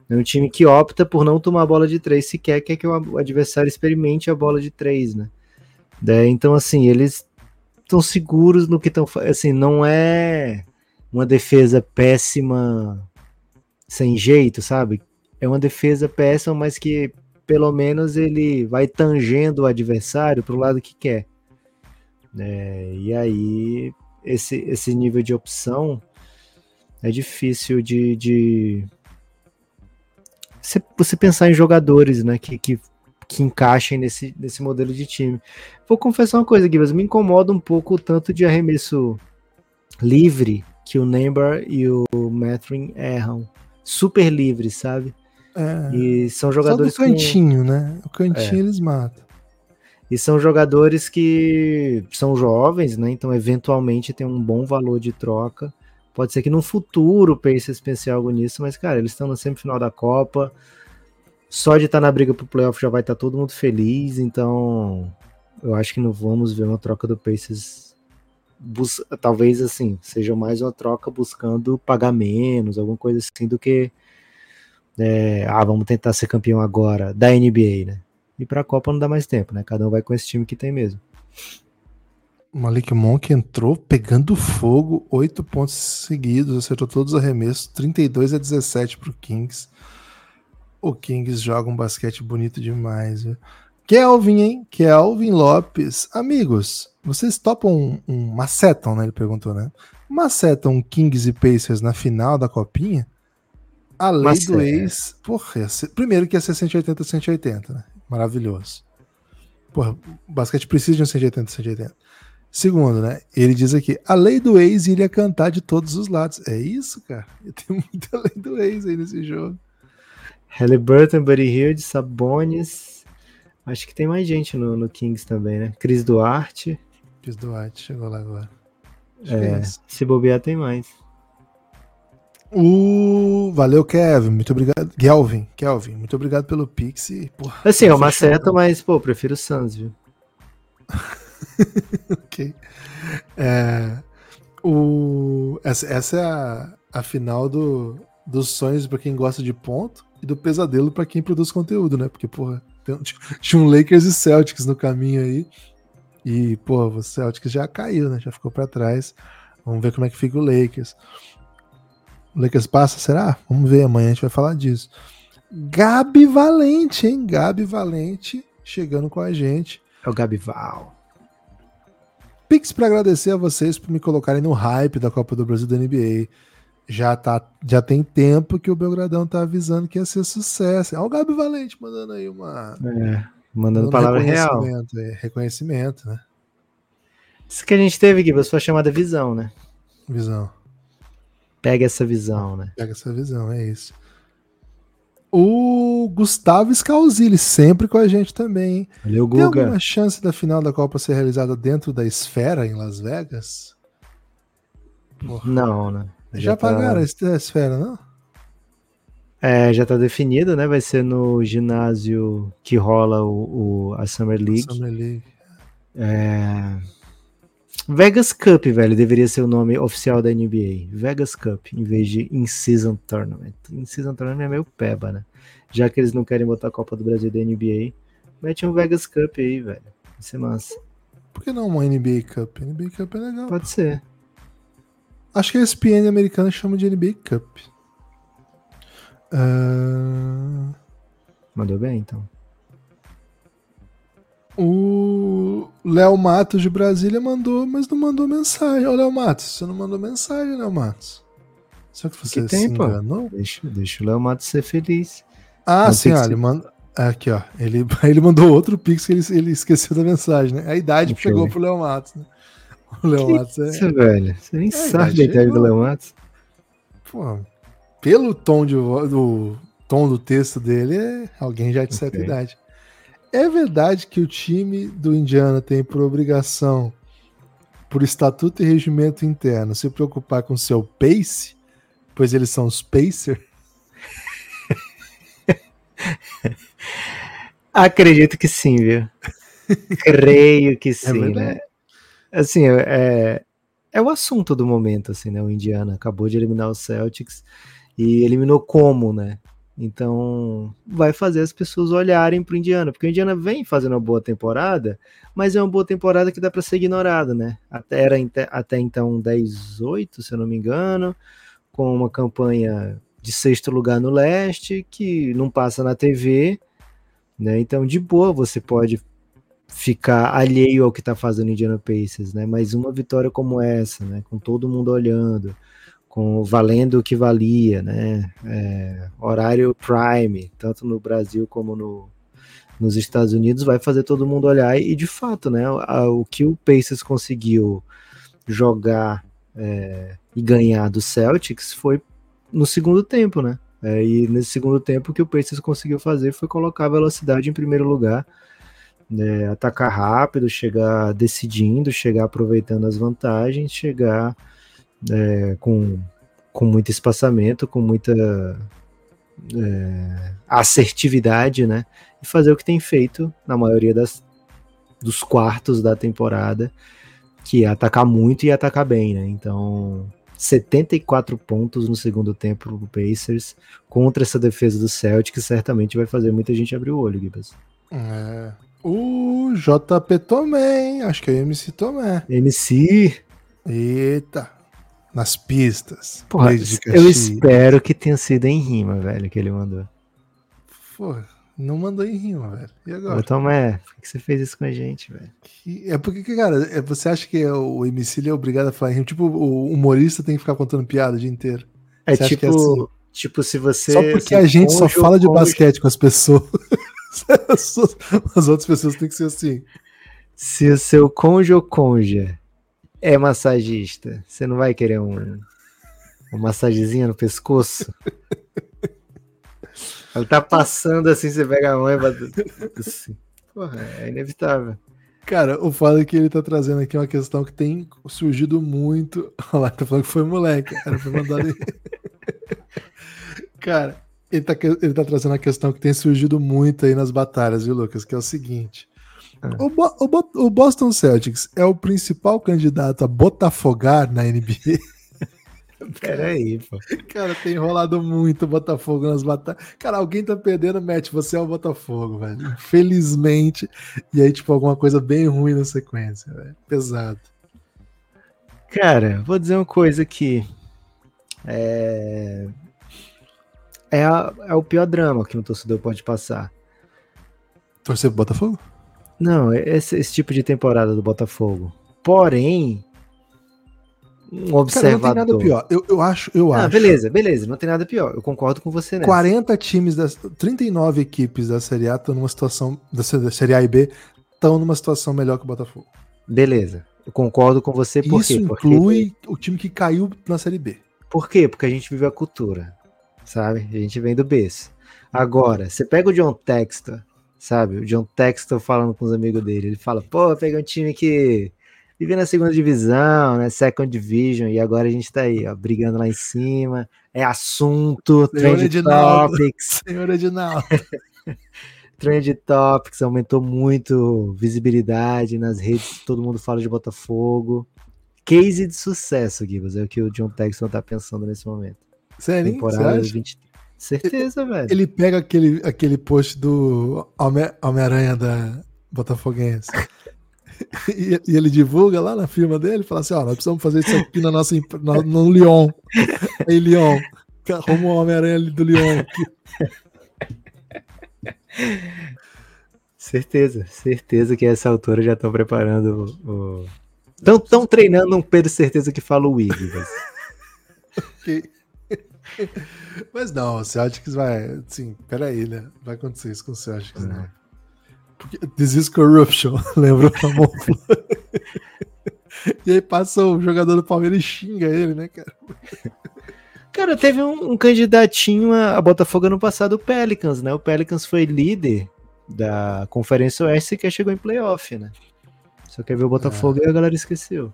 é um time que opta por não tomar a bola de três se quer, quer que o adversário experimente a bola de três, né? É, então, assim, eles estão seguros no que estão fazendo. Assim, não é uma defesa péssima sem jeito, sabe? É uma defesa péssima, mas que pelo menos ele vai tangendo o adversário para o lado que quer. É, e aí esse, esse nível de opção é difícil de, de... Você, você pensar em jogadores, né, que, que, que encaixem nesse, nesse modelo de time. Vou confessar uma coisa, Guilherme, me incomoda um pouco o tanto de arremesso livre que o Nembhard e o Mathurin erram, super livres, sabe? É, e são jogadores só do cantinho, com... né? O cantinho é. eles matam. E são jogadores que são jovens, né? Então, eventualmente, tem um bom valor de troca. Pode ser que no futuro o Pacers pense algo nisso, mas, cara, eles estão na semifinal da Copa. Só de estar tá na briga pro playoff já vai estar tá todo mundo feliz. Então, eu acho que não vamos ver uma troca do Pacers. Bus- Talvez, assim, seja mais uma troca buscando pagar menos, alguma coisa assim, do que... É, ah, vamos tentar ser campeão agora, da N B A, né? E para a Copa não dá mais tempo, né? Cada um vai com esse time que tem mesmo. O Malik Monk entrou pegando fogo, oito pontos seguidos, acertou todos os arremessos, trinta e dois a dezessete para o Kings. O Kings joga um basquete bonito demais, viu? Kelvin, hein? Kelvin Lopes. Amigos, vocês topam um, um macetam, né? Ele perguntou, né? Macetam Kings e Pacers na final da Copinha? A lei Mas do é. ex... Porra, primeiro que ia ser cento e oitenta a cento e oitenta, né? Maravilhoso. Porra, o basquete precisa de um cento e oitenta, cento e oitenta. Segundo, né? Ele diz aqui, a lei do ex iria cantar de todos os lados. É isso, cara. Tem muita lei do ex aí nesse jogo. Haliburton, Buddy Hield, Sabonis. Acho que tem mais gente no, no Kings também, né? Chris Duarte. Chris Duarte, chegou lá agora. É, se bobear tem mais. Uh, valeu, Kevin, muito obrigado. Kelvin, Kelvin, muito obrigado pelo Pix. Porra, assim, é uma certa, mas pô, prefiro o Suns, viu? Ok. É, o, essa, essa é a, a final do, dos sonhos pra quem gosta de ponto e do pesadelo pra quem produz conteúdo, né? Porque, porra, tem, tinha um Lakers e Celtics no caminho aí. E, porra, o Celtics já caiu, né? Já ficou pra trás. Vamos ver como é que fica o Lakers. O Lakers passa, será? Vamos ver, amanhã a gente vai falar disso. Gabi Valente, hein? Gabi Valente chegando com a gente. É o Gabival. Pix para agradecer a vocês por me colocarem no hype da Copa do Brasil da N B A. Já, tá, já tem tempo que o Belgradão tá avisando que ia ser sucesso. Olha o Gabi Valente mandando aí uma... É, mandando um palavra real. É, reconhecimento, né? Isso que a gente teve, Gui, foi a chamada visão, né? Visão. Pega essa visão, né? Pega essa visão, é isso. O Gustavo Scalzilli, sempre com a gente também, hein? Valeu, Guga. Tem alguma chance da final da Copa ser realizada dentro da esfera, em Las Vegas? Porra. Não, né? Já, já tá... pagaram a esfera, não? É, já tá definido, né? Vai ser no ginásio que rola o, o, a Summer League. A Summer League. É... Vegas Cup, velho, deveria ser o nome oficial da N B A. Vegas Cup, em vez de In-Season Tournament. In-Season Tournament é meio peba, né? Já que eles não querem botar a Copa do Brasil da N B A, mete um Vegas Cup aí, velho. Vai ser massa. Por que não uma N B A Cup? N B A Cup é legal. Pode ser. Acho que a E S P N americana chama de N B A Cup. Uh... Mandou bem, então. O Léo Matos de Brasília mandou, mas não mandou mensagem. Ô, Léo Matos, você não mandou mensagem, Léo Matos. Será que você que tem, se enganou? Deixa, deixa o Léo Matos ser feliz. Ah, não, sim, ó, ele manda... Aqui, ó. Ele, ele mandou outro pix que ele, ele esqueceu da mensagem, né? A idade okay. chegou pro Léo Matos, né? O Léo que Matos é... Isso, velho. Você nem é, sabe a idade chegou. Do Léo Matos. Pô, pelo tom, de, do, tom do texto dele, alguém já de okay. certa idade. É verdade que o time do Indiana tem por obrigação, por estatuto e regimento interno, se preocupar com seu pace, pois eles são os Pacers? Acredito que sim, viu? Creio que sim, é né? Assim, é, é o assunto do momento, assim, né? O Indiana acabou de eliminar o Celtics e eliminou como, né? Então, vai fazer as pessoas olharem para o Indiana, porque o Indiana vem fazendo uma boa temporada, mas é uma boa temporada que dá para ser ignorada, né? Até, era, até então dez oito, se eu não me engano, com uma campanha de sexto lugar no leste, que não passa na T V, né? Então, de boa, você pode ficar alheio ao que está fazendo o Indiana Pacers, né? Mas uma vitória como essa, né? Com todo mundo olhando, com valendo o que valia, né? É, horário prime, tanto no Brasil como no, nos Estados Unidos, vai fazer todo mundo olhar e, de fato, né? A, o que o Pacers conseguiu jogar é, e ganhar do Celtics foi no segundo tempo, né? É, e nesse segundo tempo o que o Pacers conseguiu fazer foi colocar a velocidade em primeiro lugar, né? Atacar rápido, chegar decidindo, chegar aproveitando as vantagens, chegar É, com, com muito espaçamento, com muita é, assertividade, né? E fazer o que tem feito na maioria das, dos quartos da temporada, que é atacar muito e atacar bem, né? Então, setenta e quatro pontos no segundo tempo do Pacers contra essa defesa do Celtic, que certamente vai fazer muita gente abrir o olho, Guibas. É, o J P Tomé, hein? Acho que é o M C Tomé. M C! Eita! Nas pistas. Porra, eu espero que tenha sido em rima, velho, que ele mandou. Pô, não mandou em rima, velho. E agora? Tomé, por que você fez isso com a gente, velho? É porque, cara, você acha que o M C é obrigado a falar em rima? Tipo, o humorista tem que ficar contando piada o dia inteiro. É você tipo, é assim? Tipo se você... Só porque a gente só fala de basquete com as pessoas. As outras pessoas têm que ser assim. Se o seu cônjuge ou cônjuge é massagista, você não vai querer um, uma massagezinha no pescoço? Ela tá passando assim, você pega a mão e bate assim. Porra, é inevitável. Cara, o fato é que ele tá trazendo aqui uma questão que tem surgido muito. Olha lá, tá falando que foi moleque, cara, foi mandado. Cara, ele tá, ele tá trazendo a questão que tem surgido muito aí nas batalhas, viu, Lucas? Que é o seguinte. Ah. O, Bo- o, Bo- o Boston Celtics é o principal candidato a botafogar na N B A? Peraí, pô. Cara, tem enrolado muito o Botafogo nas batalhas. Cara, alguém tá perdendo, Matt, você é o Botafogo, velho. Felizmente. E aí, tipo, alguma coisa bem ruim na sequência, velho. Pesado. Cara, vou dizer uma coisa aqui. É, é, a, é o pior drama que um torcedor pode passar. Torcer pro Botafogo? Não, esse, esse tipo de temporada do Botafogo. Porém, um observador... Cara, não tem nada pior. Eu, eu acho, eu ah, acho. Beleza, beleza. Não tem nada pior. Eu concordo com você, né? quarenta times, das, trinta e nove equipes da Série A estão numa situação... Da Série A e B estão numa situação melhor que o Botafogo. Beleza. Eu concordo com você. Por Isso quê? inclui Porque... o time que caiu na Série B. Por quê? Porque a gente vive a cultura, sabe? A gente vem do berço. Agora, você pega o John Textor... Sabe, o John Textor falando com os amigos dele, ele fala, pô, eu peguei um time que vive na segunda divisão, né, second division, e agora a gente tá aí, ó, brigando lá em cima, é assunto, trend Edinaldo. Topics. Senhor Edinaldo. Trend Topics, aumentou muito visibilidade nas redes, todo mundo fala de Botafogo. Case de sucesso, Gibbs, é o que o John Textor tá pensando nesse momento. Sério, temporada vinte e três. Certeza, ele, velho. Ele pega aquele, aquele post do Homem-Aranha da Botafoguense e, e ele divulga lá na firma dele, fala assim, ó, oh, nós precisamos fazer isso aqui na nossa, no, no Lyon. Aí, Lyon. Arruma o Homem-Aranha ali do Lyon. Certeza, certeza que a essa altura já estão preparando o... Estão treinando um Pedro Certeza que fala o Wig. Ok. Mas não, o Celtics vai. Sim, peraí, né? Vai acontecer isso com o Celtics, uhum. Né? Porque this is corruption, lembra o famoso? E aí passa o jogador do Palmeiras e xinga ele, né, cara? Cara, teve um, um candidatinho a, a Botafogo ano passado, o Pelicans, né? O Pelicans foi líder da Conferência Oeste sequer chegou em playoff, né? Só quer ver o Botafogo é. e a galera esqueceu.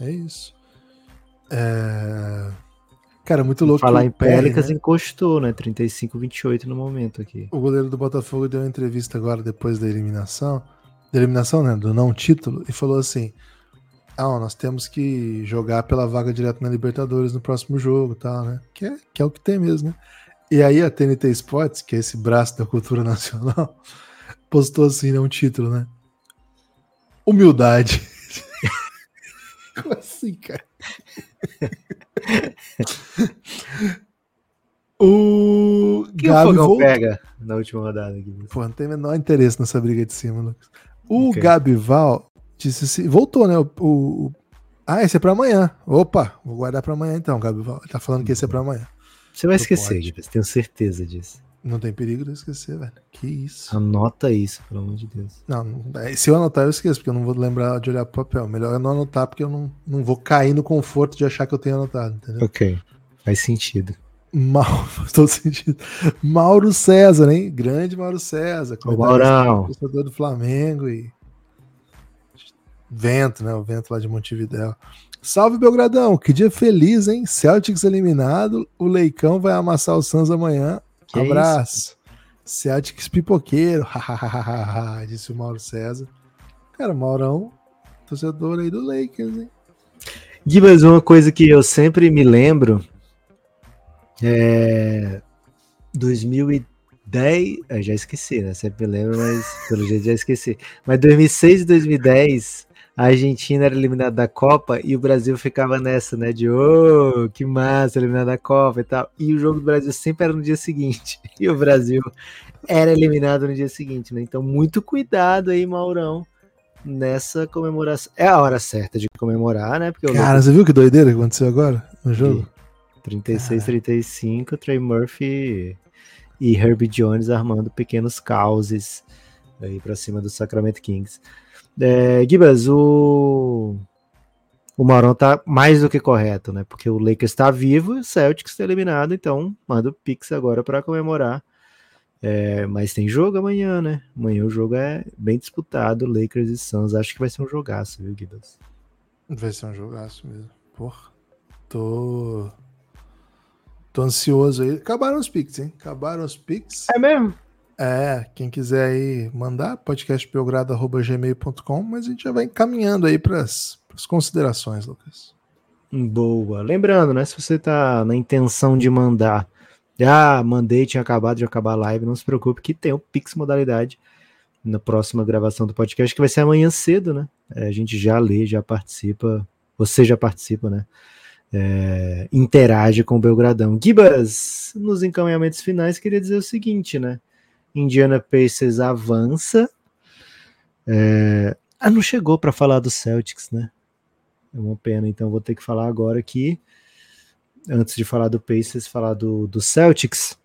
É isso. É... Cara, muito louco. Falar em Pelicans, né? Encostou, né? trinta e cinco a vinte e oito no momento aqui. O goleiro do Botafogo deu uma entrevista agora depois da eliminação. Da eliminação, né? Do não título. E falou assim: ah, ó, nós temos que jogar pela vaga direto na Libertadores no próximo jogo e tal, né? Que é, que é o que tem mesmo, né? E aí a T N T Sports, que é esse braço da cultura nacional, postou assim, né? Um título, né? Humildade. Como assim, cara? O que Gabi o Fogão pega na última rodada aqui. Pô, não tem o menor interesse nessa briga de cima, Lucas. O okay. Gabival disse assim, voltou, né? O, o, ah, esse é pra amanhã. Opa, vou guardar pra amanhã então, Gabival. Ele tá falando que esse é pra amanhã. Você vai Não esquecer, pode. Tenho certeza disso. Não tem perigo de eu esquecer, velho. Que isso. Anota isso, pelo amor de Deus. Não, se eu anotar, eu esqueço, porque eu não vou lembrar de olhar pro papel. Melhor eu não anotar, porque eu não, não vou cair no conforto de achar que eu tenho anotado, entendeu? Ok, faz sentido. Mauro, faz todo sentido. Mauro César, hein? Grande Mauro César. O Maurão. Torcedor do Flamengo e... Vento, né? O vento lá de Montevidéu. Salve, Belgradão! Que dia feliz, hein? Celtics eliminado, o Leicão vai amassar o Suns amanhã. Que abraço. É Celtics pipoqueiro. Disse o Mauro César. Cara, Maurão, torcedor aí do Lakers, hein? Gui, mas uma coisa que eu sempre me lembro é dois mil e dez, eu já esqueci, né? Sempre me lembro, mas pelo jeito já esqueci. Mas dois mil e seis e dois mil e dez, a Argentina era eliminada da Copa e o Brasil ficava nessa, né, de oh, que massa, eliminada da Copa e tal. E o jogo do Brasil sempre era no dia seguinte. E o Brasil era eliminado no dia seguinte, né? Então, muito cuidado aí, Maurão, nessa comemoração. É a hora certa de comemorar, né? Porque cara, louco... você viu que doideira que aconteceu agora no jogo? trinta e seis a trinta e cinco, Trey Murphy e Herbie Jones armando pequenos causes aí pra cima do Sacramento Kings. É, Gibas, o... o Maurão tá mais do que correto, né? Porque o Lakers tá vivo e o Celtics tá eliminado, então manda o Pix agora para comemorar. É, mas tem jogo amanhã, né? Amanhã o jogo é bem disputado, Lakers e Suns. Acho que vai ser um jogaço, viu, Gibas? Vai ser um jogaço mesmo. Porra, tô... tô ansioso aí. Acabaram os Pix, hein? Acabaram os Pix. É mesmo? É, quem quiser aí mandar, podcast belgrado arroba gmail ponto com, mas a gente já vai encaminhando aí para as considerações, Lucas. Boa. Lembrando, né, se você tá na intenção de mandar, ah, mandei, tinha acabado de acabar a live, não se preocupe que tem o Pix Modalidade na próxima gravação do podcast, que vai ser amanhã cedo, né? É, a gente já lê, já participa, você já participa, né? É, interage com o Belgradão. Gibas, nos encaminhamentos finais, queria dizer o seguinte, né? Indiana Pacers avança. É... Ah, não chegou para falar do Celtics, né? É uma pena, então vou ter que falar agora aqui. Antes de falar do Pacers, falar do, do Celtics.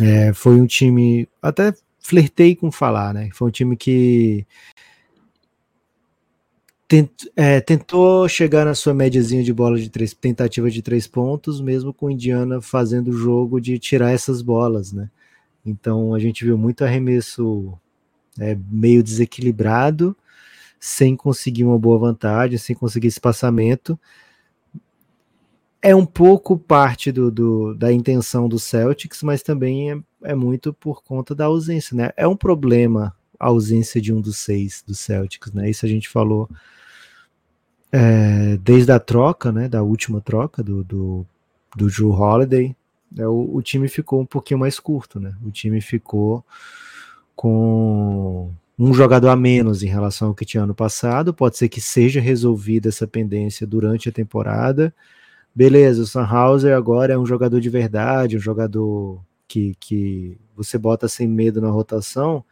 É, foi um time... Até flertei com falar, né? Foi um time que tent, é, tentou chegar na sua médiazinha de bola de três, tentativa de três pontos, mesmo com o Indiana fazendo o jogo de tirar essas bolas, né? Então a gente viu muito arremesso é, meio desequilibrado, sem conseguir uma boa vantagem, sem conseguir espaçamento. É um pouco parte do, do, da intenção do Celtics, mas também é, é muito por conta da ausência, né? É um problema a ausência de um dos seis do Celtics, né? Isso a gente falou é, desde a troca, né? Da última troca do, do, do Jrue Holiday. O, o time ficou um pouquinho mais curto, né? O time ficou com um jogador a menos em relação ao que tinha ano passado. Pode ser que seja resolvida essa pendência durante a temporada. Beleza, o Sam Hauser agora é um jogador de verdade, um jogador que, que você bota sem medo na rotação,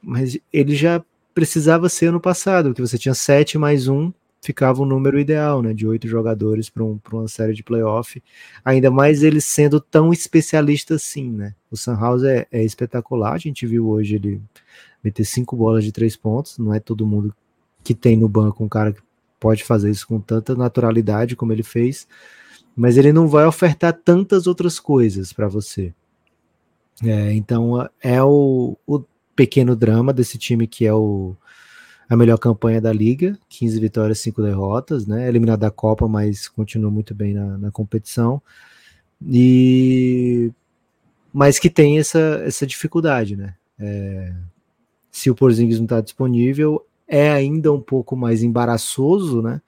mas ele já precisava ser ano passado, porque você tinha sete mais um, ficava o número ideal, né, de oito jogadores para um, uma série de playoff, ainda mais ele sendo tão especialista assim, né, o Sam Hauser é, é espetacular, a gente viu hoje ele meter cinco bolas de três pontos, não é todo mundo que tem no banco um cara que pode fazer isso com tanta naturalidade como ele fez, mas ele não vai ofertar tantas outras coisas para você, É, então é o, o pequeno drama desse time que é o, a melhor campanha da Liga, quinze vitórias, cinco derrotas, né? Eliminado da Copa, mas continua muito bem na, na competição, e, mas que tem essa, essa dificuldade, né? É, se o Porzingis não está disponível, é ainda um pouco mais embaraçoso, né?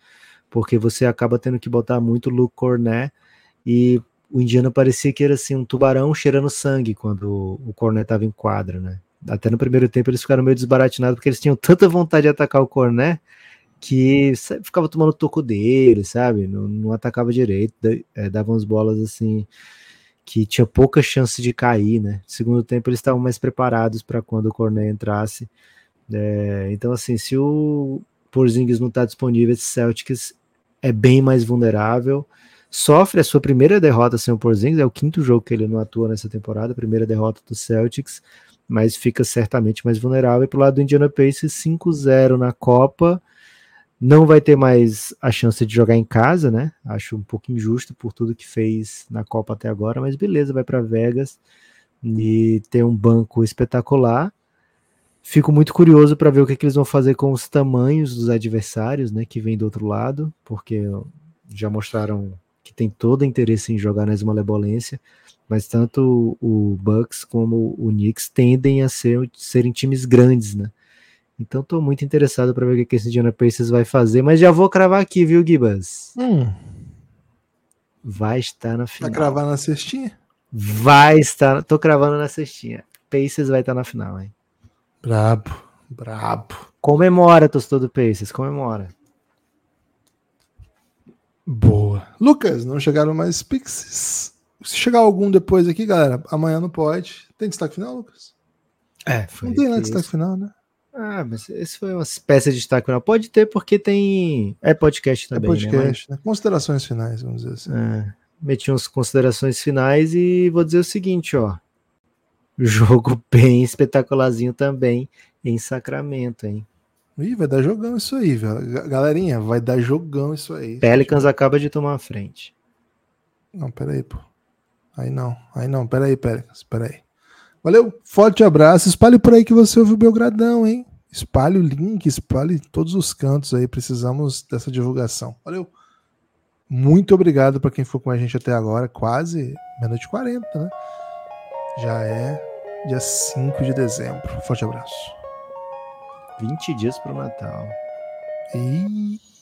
Porque você acaba tendo que botar muito Luke Cornet, e o Indiana parecia que era assim um tubarão cheirando sangue quando o Cornet estava em quadra, né? Até no primeiro tempo eles ficaram meio desbaratinados, porque eles tinham tanta vontade de atacar o Cornet que sabe, ficava tomando o toco dele, sabe? Não, não atacava direito, é, davam as bolas assim que tinha pouca chance de cair, né? No segundo tempo eles estavam mais preparados para quando o Cornet entrasse. É, então assim, se o Porzingis não está disponível, esse Celtics é bem mais vulnerável. Sofre a sua primeira derrota sem o Porzingis, é o quinto jogo que ele não atua nessa temporada, primeira derrota do Celtics, mas fica certamente mais vulnerável. E pro lado do Indiana Pacers, cinco a zero na Copa, não vai ter mais a chance de jogar em casa, né? Acho um pouco injusto por tudo que fez na Copa até agora, mas beleza, vai para Vegas e tem um banco espetacular. Fico muito curioso para ver o que, que eles vão fazer com os tamanhos dos adversários, né, que vem do outro lado, porque já mostraram que tem todo interesse em jogar na esmolebolência, mas tanto o Bucks como o Knicks tendem a ser, serem times grandes, né? Então estou muito interessado para ver o que esse Indiana Pacers vai fazer, mas já vou cravar aqui, viu, Gibas? Hum. Vai estar na final. Tá cravando na cestinha? Vai estar, tô cravando na cestinha. Pacers vai estar na final, hein? Brabo, brabo. Comemora, torcedor do Pacers, comemora. Boa. Lucas, não chegaram mais Pixies. Se chegar algum depois aqui, galera, amanhã não pode. Tem destaque final, Lucas? É, foi. Não tem nada de destaque final, né? Ah, mas esse foi uma espécie de destaque final. Pode ter, porque tem... É podcast também, né? É podcast, né? Mas... né? Considerações finais, vamos dizer assim. É, meti umas considerações finais e vou dizer o seguinte, ó. Jogo bem espetacularzinho também em Sacramento, hein? Ih, vai dar jogão isso aí, velho. Galerinha, vai dar jogão isso aí. Pelicans acaba de tomar a frente. Não, peraí, pô. Aí não, aí não, peraí, Pelicans, peraí. Valeu, forte abraço. Espalhe por aí que você ouviu o Belgradão, hein? Espalhe o link, espalhe todos os cantos aí. Precisamos dessa divulgação. Valeu. Muito obrigado pra quem ficou com a gente até agora. Quase meia-noite e quarenta, né? Já é dia cinco de dezembro. Forte abraço. vinte dias para o Natal. E...